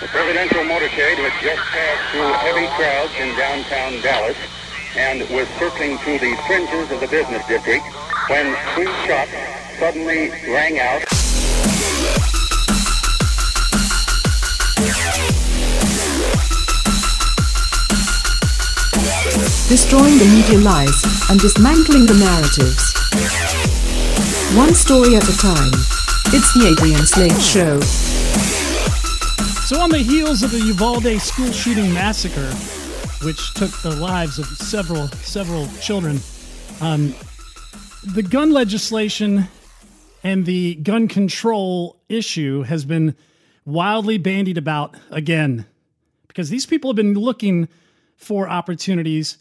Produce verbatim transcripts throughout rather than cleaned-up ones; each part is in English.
The presidential motorcade had just passed through heavy crowds in downtown Dallas and was circling through the fringes of the business district when three shots suddenly rang out. Destroying the media lies and dismantling the narratives. One story at a time. It's the Adrian Slate Show. So on the heels of the Uvalde school shooting massacre, which took the lives of several, several children, um, the gun legislation and the gun control issue has been wildly bandied about again, because these people have been looking for opportunities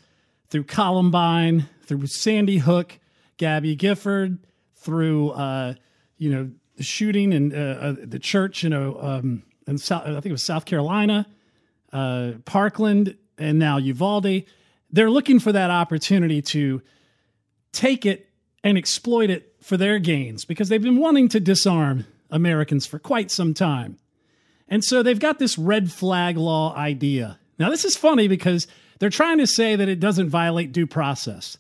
through Columbine, through Sandy Hook, Gabby Gifford, through, uh, you know, the shooting in uh, the church, you know, um, and South, I think it was South Carolina, uh, Parkland, and now Uvalde. They're looking for that opportunity to take it and exploit it for their gains, because they've been wanting to disarm Americans for quite some time. And so they've got this red flag law idea. Now, this is funny because they're trying to say that it doesn't violate due process.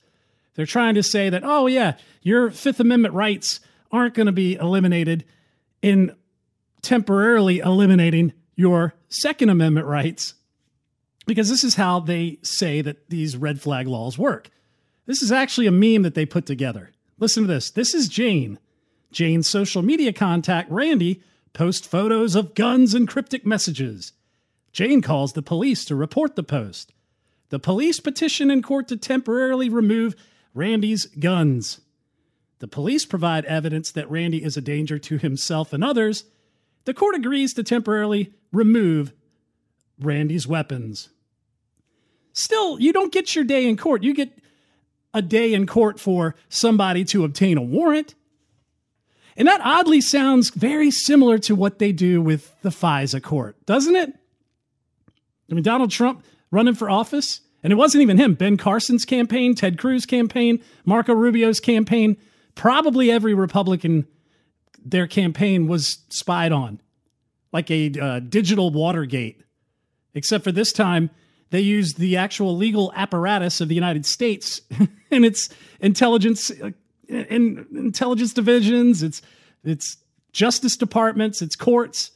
They're trying to say that, oh, yeah, your Fifth Amendment rights aren't going to be eliminated in temporarily eliminating your Second Amendment rights, because this is how they say that these red flag laws work. This is actually a meme that they put together. Listen to this. This is Jane. Jane's social media contact, Randy, posts photos of guns and cryptic messages. Jane calls the police to report the post. The police petition in court to temporarily remove Randy's guns. The police provide evidence that Randy is a danger to himself and others. The court agrees to temporarily remove Randy's weapons. Still, you don't get your day in court. You get a day in court for somebody to obtain a warrant. And that oddly sounds very similar to what they do with the FISA court, doesn't it? I mean, Donald Trump running for office, and it wasn't even him. Ben Carson's campaign, Ted Cruz's campaign, Marco Rubio's campaign, probably every Republican, their campaign was spied on, like a uh, digital Watergate, except for this time they used the actual legal apparatus of the United States and its intelligence uh, and intelligence divisions, its its justice departments, its courts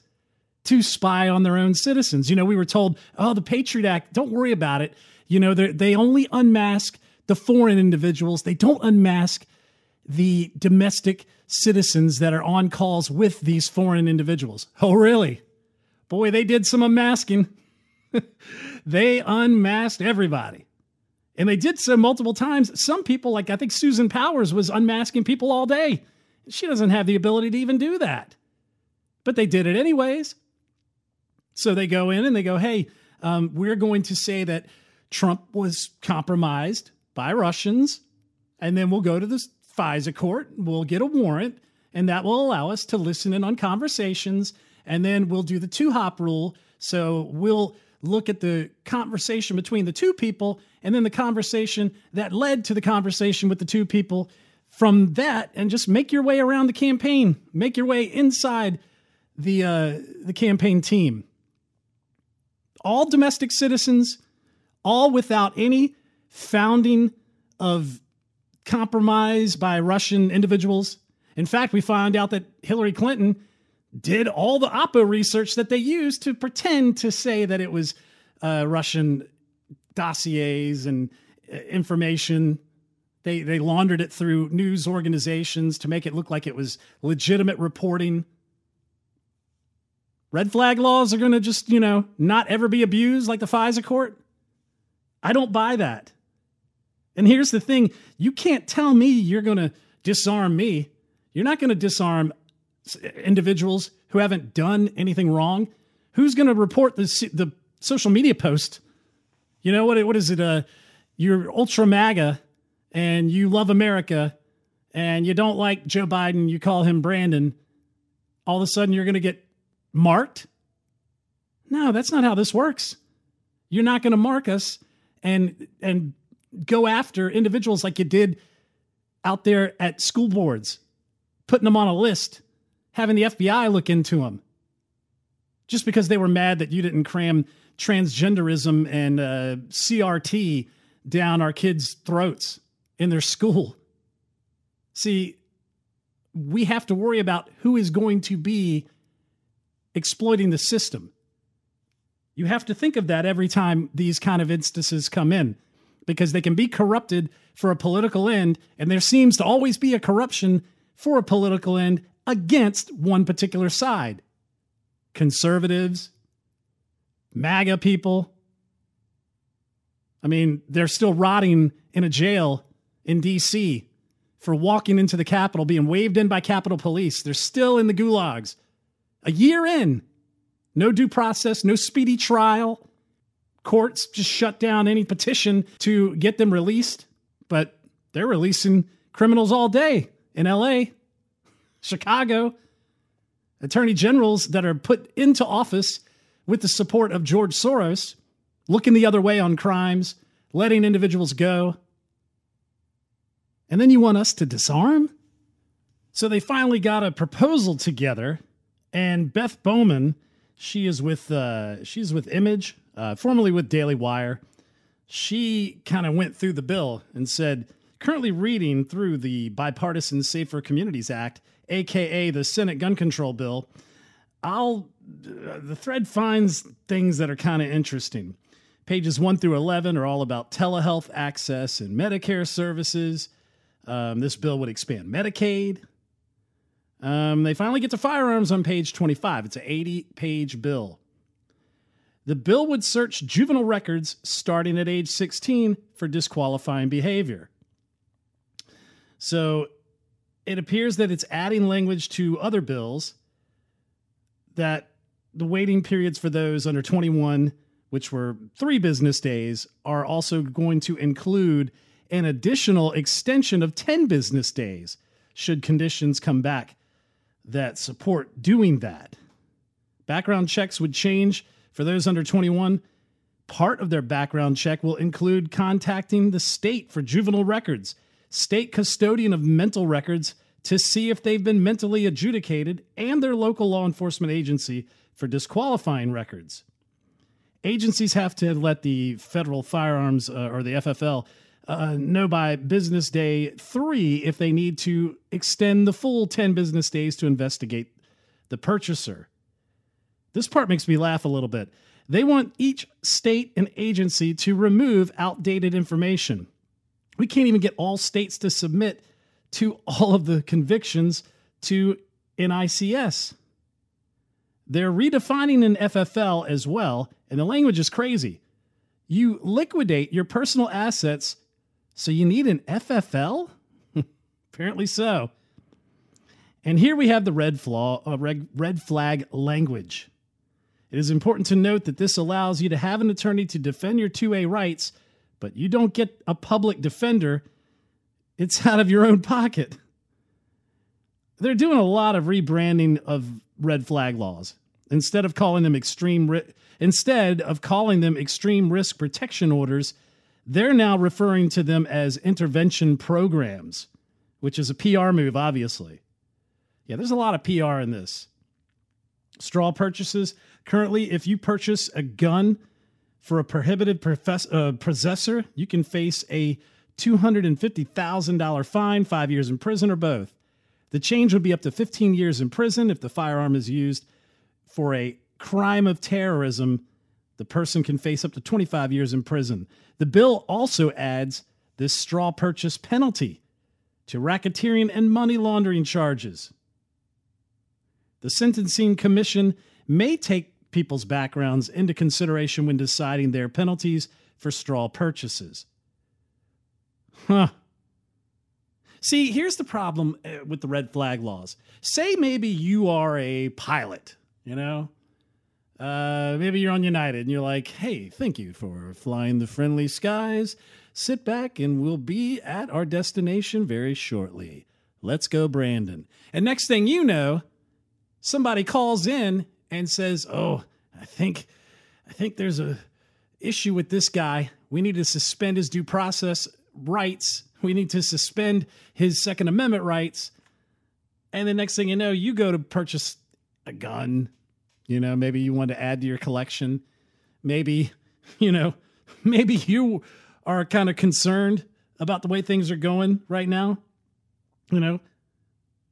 to spy on their own citizens. You know, we were told, oh, the Patriot Act, don't worry about it. You know, they only unmask the foreign individuals. They don't unmask the domestic citizens that are on calls with these foreign individuals. Oh, really? Boy, they did some unmasking. They unmasked everybody. And they did so multiple times. Some people, like I think Susan Powers, was unmasking people all day. She doesn't have the ability to even do that. But they did it anyways. So they go in and they go, hey, um, we're going to say that Trump was compromised by Russians, and then we'll go to this FISA court, we'll get a warrant, and that will allow us to listen in on conversations, and then we'll do the two-hop rule. So we'll look at the conversation between the two people, and then the conversation that led to the conversation with the two people from that, and just make your way around the campaign, make your way inside the uh, the campaign team. All domestic citizens, all without any founding of compromise by Russian individuals. In fact, we found out that Hillary Clinton did all the Oppo research that they used to pretend to say that it was uh, Russian dossiers and uh, information. They, they laundered it through news organizations to make it look like it was legitimate reporting. Red flag laws are going to just, you know, not ever be abused like the FISA court. I don't buy that. And here's the thing. You can't tell me you're going to disarm me. You're not going to disarm individuals who haven't done anything wrong. Who's going to report the the social media post? You know, what? what is it? Uh, you're ultra MAGA and you love America and you don't like Joe Biden. You call him Brandon. All of a sudden you're going to get marked? No, that's not how this works. You're not going to mark us and and go after individuals like you did out there at school boards, putting them on a list, having the F B I look into them. just because they were mad that you didn't cram transgenderism and uh, C R T down our kids' throats in their school. See, we have to worry about who is going to be exploiting the system. You have to think of that every time these kind of instances come in, because they can be corrupted for a political end, and there seems to always be a corruption for a political end against one particular side. Conservatives, MAGA people. I mean, they're still rotting in a jail in D C for walking into the Capitol, being waved in by Capitol Police. They're still in the gulags. A year in, no due process, no speedy trial. Courts just shut down any petition to get them released, but they're releasing criminals all day in L A, Chicago. Attorney generals that are put into office with the support of George Soros, looking the other way on crimes, letting individuals go. And then you want us to disarm? So they finally got a proposal together, and Beth Bowman, she is with uh, she's with Image, uh, formerly with Daily Wire. She kind of went through the bill and said, currently reading through the Bipartisan Safer Communities Act, a k a the Senate gun control bill, I'll uh, the thread finds things that are kind of interesting. Pages one through eleven are all about telehealth access and Medicare services. Um, this bill would expand Medicaid. Um, they finally get to firearms on page twenty-five. It's an eighty-page bill. The bill would search juvenile records starting at age sixteen for disqualifying behavior. So it appears that it's adding language to other bills that the waiting periods for those under twenty-one, which were three business days, are also going to include an additional extension of ten business days should conditions come back that support doing that. Background checks would change for those under twenty-one. Part of their background check will include contacting the state for juvenile records, state custodian of mental records to see if they've been mentally adjudicated, and their local law enforcement agency for disqualifying records. Agencies have to let the federal firearms uh, or the F F L uh, know by business day three if they need to extend the full ten business days to investigate the purchaser. This part makes me laugh a little bit. They want each state and agency to remove outdated information. We can't even get all states to submit to all of the convictions to N I C S. They're redefining an F F L as well, and the language is crazy. You liquidate your personal assets, so you need an F F L? Apparently so. And here we have the red, flaw, uh, red, red flag language. It is important to note that this allows you to have an attorney to defend your two A rights, but you don't get a public defender. It's out of your own pocket. They're doing a lot of rebranding of red flag laws. Instead of calling them extreme ri- instead of calling them extreme risk protection orders, they're now referring to them as intervention programs, which is a P R move, obviously. Yeah, there's a lot of P R in this. Straw purchases. Currently, if you purchase a gun for a prohibited profess- uh, possessor, you can face a two hundred fifty thousand dollars fine, five years in prison, or both. The change would be up to fifteen years in prison if the firearm is used for a crime of terrorism. The person can face up to twenty-five years in prison. The bill also adds this straw purchase penalty to racketeering and money laundering charges. The Sentencing Commission may take people's backgrounds into consideration when deciding their penalties for straw purchases. Huh. See, here's the problem with the red flag laws. Say maybe you are a pilot, you know? Uh, maybe you're on United and you're like, hey, thank you for flying the friendly skies. Sit back and we'll be at our destination very shortly. Let's go, Brandon. And next thing you know, somebody calls in and says, oh, I think, I think there's a issue with this guy. We need to suspend his due process rights. We need to suspend his Second Amendment rights. And the next thing you know, you go to purchase a gun. You know, maybe you want to add to your collection. Maybe, you know, maybe you are kind of concerned about the way things are going right now. You know,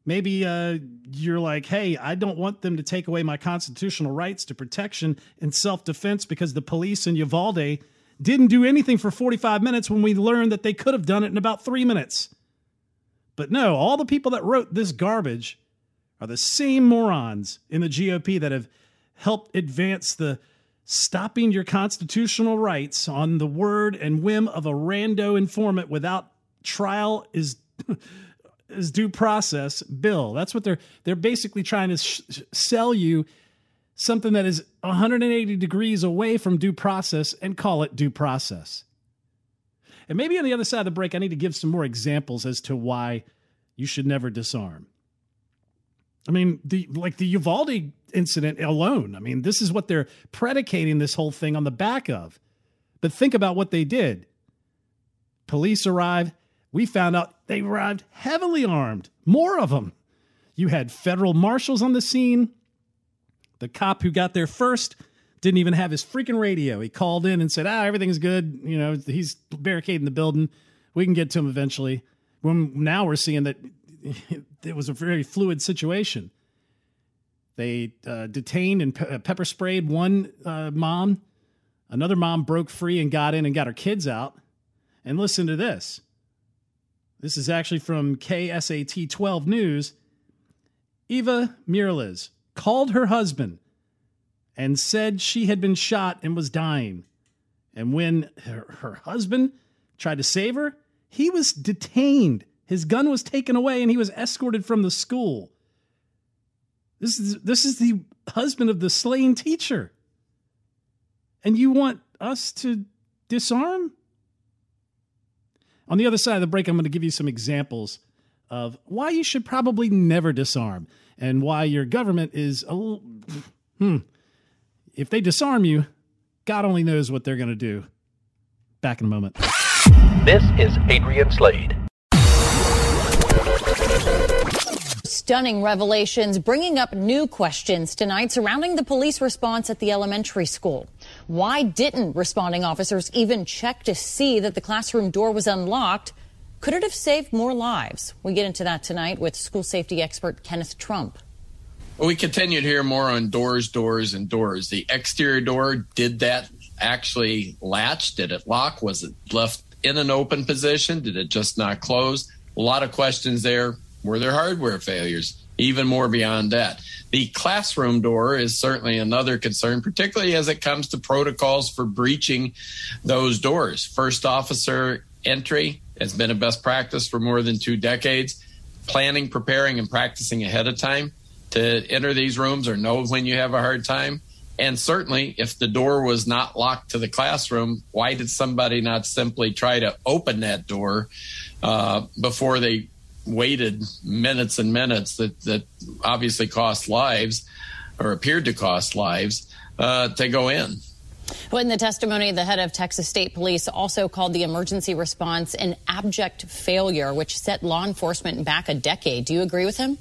maybe uh, you're like, hey, I don't want them to take away my constitutional rights to protection and self-defense because the police in Uvalde didn't do anything for forty-five minutes when we learned that they could have done it in about three minutes. But no, all the people that wrote this garbage are the same morons in the G O P that have helped advance the stopping your constitutional rights on the word and whim of a rando informant without trial is, is due process bill. That's what they're, they're basically trying to sh- sell you something that is one hundred eighty degrees away from due process and call it due process. And maybe on the other side of the break, I need to give some more examples as to why you should never disarm. I mean, the like the Uvalde incident alone. I mean, this is what they're predicating this whole thing on the back of. But think about what they did. Police arrived. We found out they arrived heavily armed, more of them. You had federal marshals on the scene. The cop who got there first didn't even have his freaking radio. He called in and said, ah, everything's good. You know, he's barricading the building. We can get to him eventually. When now we're seeing that it was a very fluid situation. They uh, detained and pe- pepper sprayed one uh, mom. Another mom broke free and got in and got her kids out. And listen to this. This is actually from K S A T twelve News. Eva Muraliz called her husband and said she had been shot and was dying. And when her, her husband tried to save her, he was detained. His gun was taken away and he was escorted from the school. This is, this is the husband of the slain teacher. And you want us to disarm? On the other side of the break, I'm going to give you some examples of why you should probably never disarm and why your government is a little, hmm. If they disarm you, God only knows what they're going to do. Back in a moment. This is Adrian Slade. Stunning revelations bringing up new questions tonight surrounding the police response at the elementary school. Why didn't responding officers even check to see that the classroom door was unlocked? Could it have saved more lives? We get into that tonight with school safety expert Kenneth Trump. Well, we continue to hear more on doors, doors, and doors. The exterior door, did that actually latch? Did it lock? Was it left in an open position? Did it just not close? A lot of questions there. Were there hardware failures? Even more beyond that. The classroom door is certainly another concern, particularly as it comes to protocols for breaching those doors. First officer entry has been a best practice for more than two decades. Planning, preparing, and practicing ahead of time to enter these rooms or know when you have a hard time. And certainly, if the door was not locked to the classroom, why did somebody not simply try to open that door uh, before they waited minutes and minutes that, that obviously cost lives or appeared to cost lives uh, to go in. Well, in the testimony, the head of Texas State Police also called the emergency response an abject failure, which set law enforcement back a decade. Do you agree with him?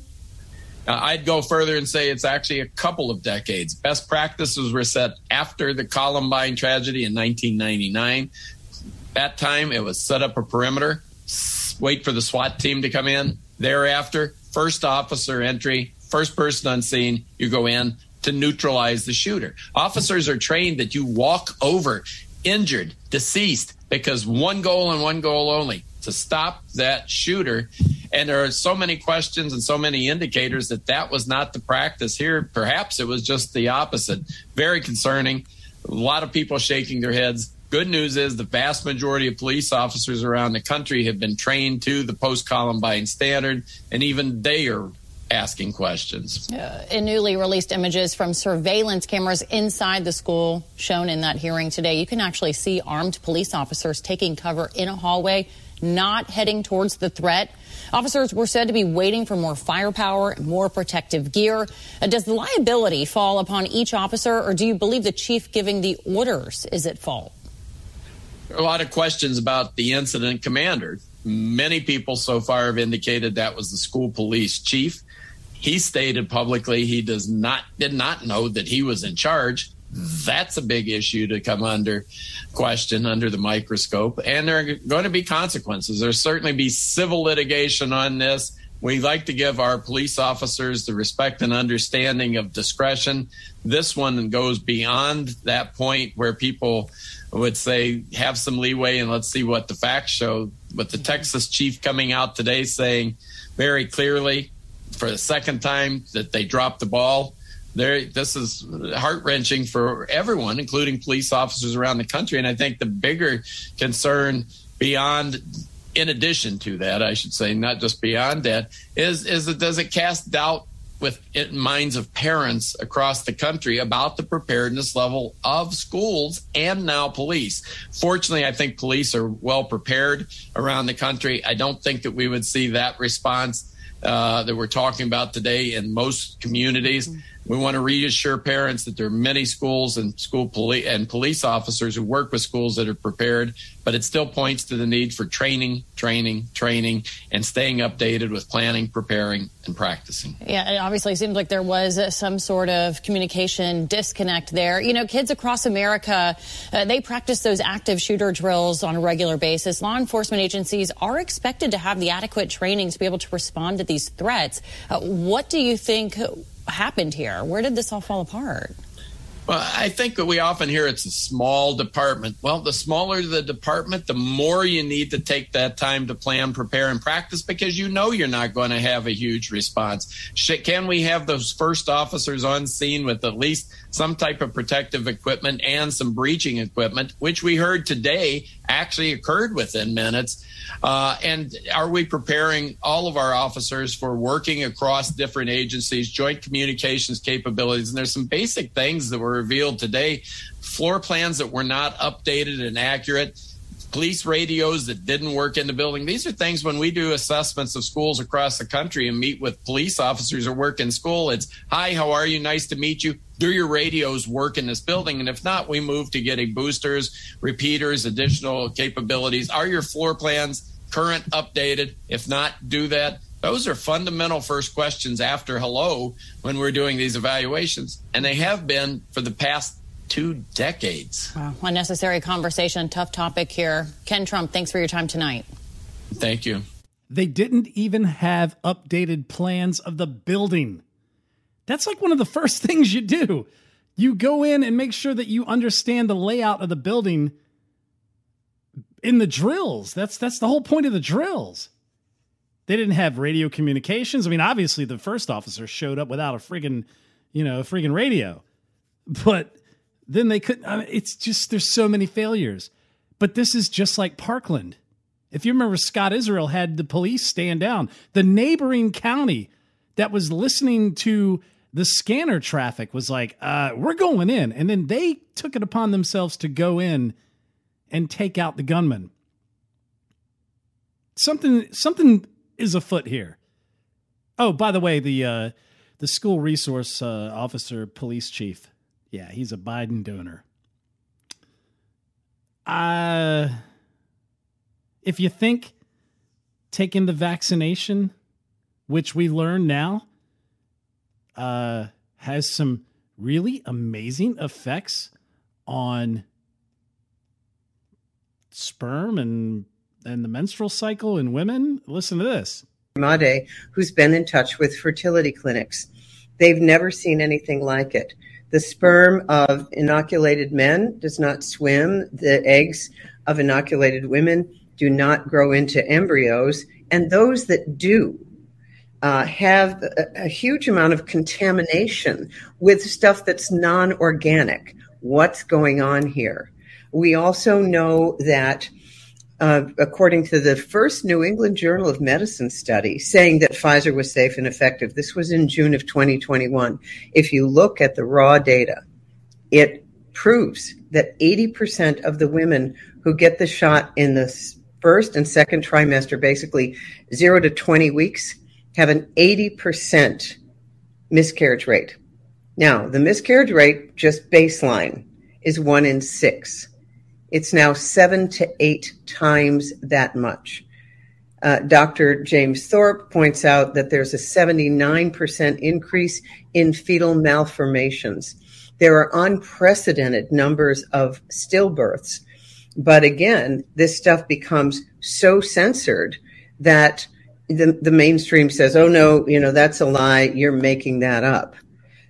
Uh, I'd go further and say it's actually a couple of decades. Best practices were set after the Columbine tragedy in nineteen ninety-nine. That time, it was set up a perimeter. Wait for the SWAT team to come in. Thereafter, first officer entry, first person on scene, you go in to neutralize the shooter. Officers are trained that you walk over injured, deceased, because one goal and one goal only, to stop that shooter. And there are so many questions and so many indicators that that was not the practice here. Perhaps it was just the opposite. Very concerning. A lot of people shaking their heads. Good news is the vast majority of police officers around the country have been trained to the post-Columbine standard, and even they are asking questions. Uh, in newly released images from surveillance cameras inside the school shown in that hearing today, you can actually see armed police officers taking cover in a hallway, not heading towards the threat. Officers were said to be waiting for more firepower, more protective gear. Uh, does the liability fall upon each officer, or do you believe the chief giving the orders is at fault? A lot of questions about the incident commander. Many people so far have indicated that was the school police chief. He stated publicly he does not did not know that he was in charge. That's a big issue to come under question, under the microscope. And there are going to be consequences. There'll certainly be civil litigation on this. We like to give our police officers the respect and understanding of discretion. This one goes beyond that point where people would say, have some leeway and let's see what the facts show. But the Texas chief coming out today saying very clearly for the second time that they dropped the ball. There, this is heart-wrenching for everyone, including police officers around the country. And I think the bigger concern beyond, in addition to that, I should say, not just beyond that, is, is that does it cast doubt with it, minds of parents across the country about the preparedness level of schools and now police. Fortunately, I think police are well prepared around the country. I don't think that we would see that response Uh, that we're talking about today in most communities. We want to reassure parents that there are many schools and school police and police officers who work with schools that are prepared, but it still points to the need for training, training, training, and staying updated with planning, preparing, and practicing. Yeah, it obviously seems like there was some sort of communication disconnect there. You know, kids across America, uh, they practice those active shooter drills on a regular basis. Law enforcement agencies are expected to have the adequate training to be able to respond to these threats. Uh, what do you think happened here? Where did this all fall apart? Well, I think that we often hear it's a small department. Well, the smaller the department, the more you need to take that time to plan, prepare, and practice because you know you're not going to have a huge response. Can we have those first officers on scene with at least some type of protective equipment and some breaching equipment, which we heard today actually occurred within minutes? Uh, and are we preparing all of our officers for working across different agencies, joint communications capabilities? And there's some basic things that were revealed today, floor plans that were not updated and accurate, police radios that didn't work in the building. These are things when we do assessments of schools across the country and meet with police officers who work in school, it's, hi, how are you? Nice to meet you. Do your radios work in this building? And if not, we move to getting boosters, repeaters, additional capabilities. Are your floor plans current, updated? If not, do that. Those are fundamental first questions after hello when we're doing these evaluations. And they have been for the past two decades. Wow. Unnecessary conversation, tough topic here. Ken Trump, thanks for your time tonight. Thank you. They didn't even have updated plans of the building. That's like one of the first things you do. You go in and make sure that you understand the layout of the building in the drills. That's that's the whole point of the drills. They didn't have radio communications. I mean, obviously the first officer showed up without a friggin', you know, a friggin' radio. But then they couldn't. I mean, it's just there's so many failures. But this is just like Parkland. If you remember, Scott Israel had the police stand down. The neighboring county that was listening to the scanner traffic was like, uh, we're going in. And then they took it upon themselves to go in and take out the gunman. Something, something is afoot here. Oh, by the way, the, uh, the school resource uh, officer, police chief. Yeah, he's a Biden donor. Uh, if you think taking the vaccination, which we learn now, uh, has some really amazing effects on sperm and, and the menstrual cycle in women. Listen to this. Made, who's been in touch with fertility clinics. They've never seen anything like it. The sperm of inoculated men does not swim. The eggs of inoculated women do not grow into embryos. And those that do uh, have a, a huge amount of contamination with stuff that's non-organic. What's going on here? We also know that uh, according to the first New England Journal of Medicine study saying that Pfizer was safe and effective, this was in June of twenty twenty-one. If you look at the raw data, it proves that eighty percent of the women who get the shot in the first and second trimester, basically zero to twenty weeks, have an eighty percent miscarriage rate. Now, the miscarriage rate, just baseline, is one in six. It's now seven to eight times that much. Uh, Doctor James Thorpe points out that there's a seventy-nine percent increase in fetal malformations. There are unprecedented numbers of stillbirths. But again, this stuff becomes so censored that the, the mainstream says, oh, no, you know, that's a lie. You're making that up.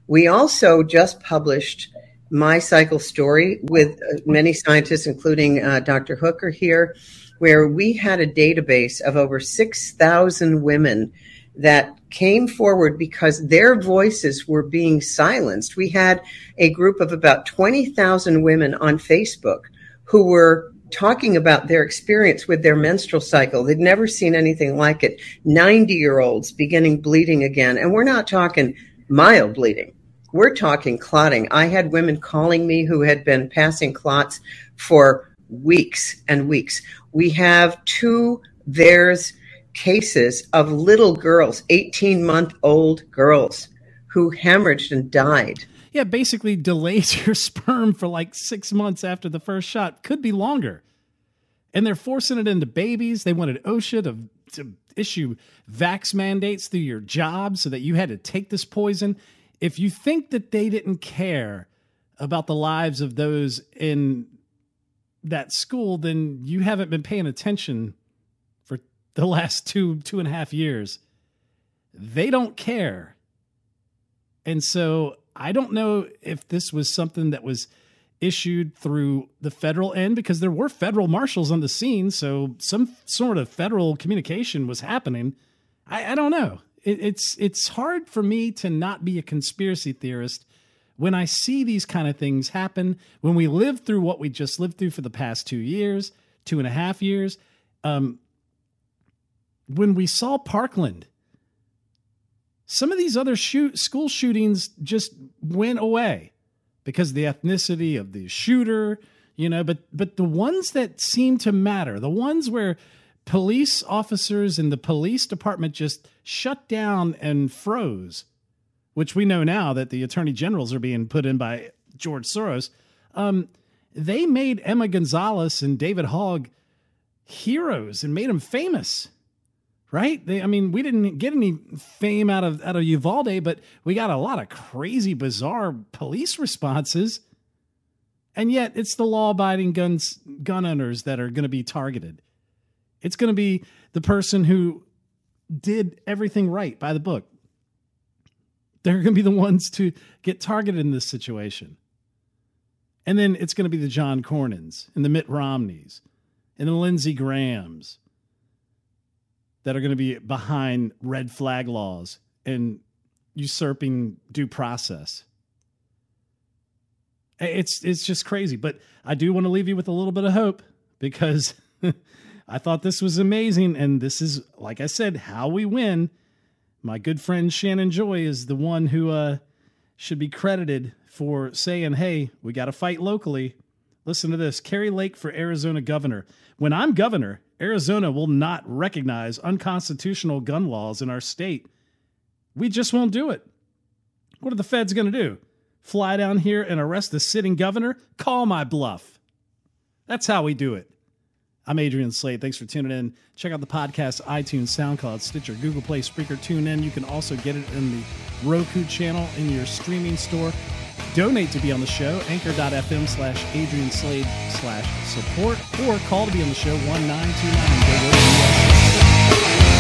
We also just published My Cycle Story with many scientists, including uh, Doctor Hooker here, where we had a database of over six thousand women that came forward because their voices were being silenced. We had a group of about twenty thousand women on Facebook who were talking about their experience with their menstrual cycle. They'd never seen anything like it. ninety-year-olds beginning bleeding again. And we're not talking mild bleeding. We're talking clotting. I had women calling me who had been passing clots for weeks and weeks. We have two there's cases of little girls, eighteen-month-old girls, who hemorrhaged and died. Yeah, basically delays your sperm for like six months after the first shot. Could be longer. And they're forcing it into babies. They wanted OSHA to, to issue vax mandates through your job so that you had to take this poison. If you think that they didn't care about the lives of those in that school, then you haven't been paying attention for the last two, two and a half years. They don't care. And so I don't know if this was something that was issued through the federal end, because there were federal marshals on the scene. So some sort of federal communication was happening. I, I don't know. It, it's, it's hard for me to not be a conspiracy theorist when I see these kind of things happen, when we live through what we just lived through for the past two years, two and a half years. Um, when we saw Parkland, some of these other shoot, school shootings just went away because of the ethnicity of the shooter, you know, but, but the ones that seem to matter, the ones where police officers and the police department just shut down and froze, which we know now that the attorney generals are being put in by George Soros. Um, they made Emma Gonzalez and David Hogg heroes and made them famous, right? They, I mean, we didn't get any fame out of, out of Uvalde, but we got a lot of crazy, bizarre police responses. And yet it's the law abiding guns, gun owners that are going to be targeted. It's going to be the person who did everything right by the book. They're going to be the ones to get targeted in this situation. And then it's going to be the John Cornyn's and the Mitt Romney's and the Lindsey Graham's that are going to be behind red flag laws and usurping due process. It's, it's just crazy, but I do want to leave you with a little bit of hope, because I thought this was amazing. And this is, like I said, how we win. My good friend Shannon Joy is the one who uh, should be credited for saying, hey, we got to fight locally. Listen to this. Carrie Lake for Arizona governor. When I'm governor, Arizona will not recognize unconstitutional gun laws in our state. We just won't do it. What are the feds going to do? Fly down here and arrest the sitting governor? Call my bluff. That's how we do it. I'm Adrian Slate. Thanks for tuning in. Check out the podcast, iTunes, SoundCloud, Stitcher, Google Play, Spreaker, TuneIn. You can also get it in the Roku channel in your streaming store. Donate to be on the show, anchor.fm slash Adrian Slate slash support, or call to be on the show, one nine two nine.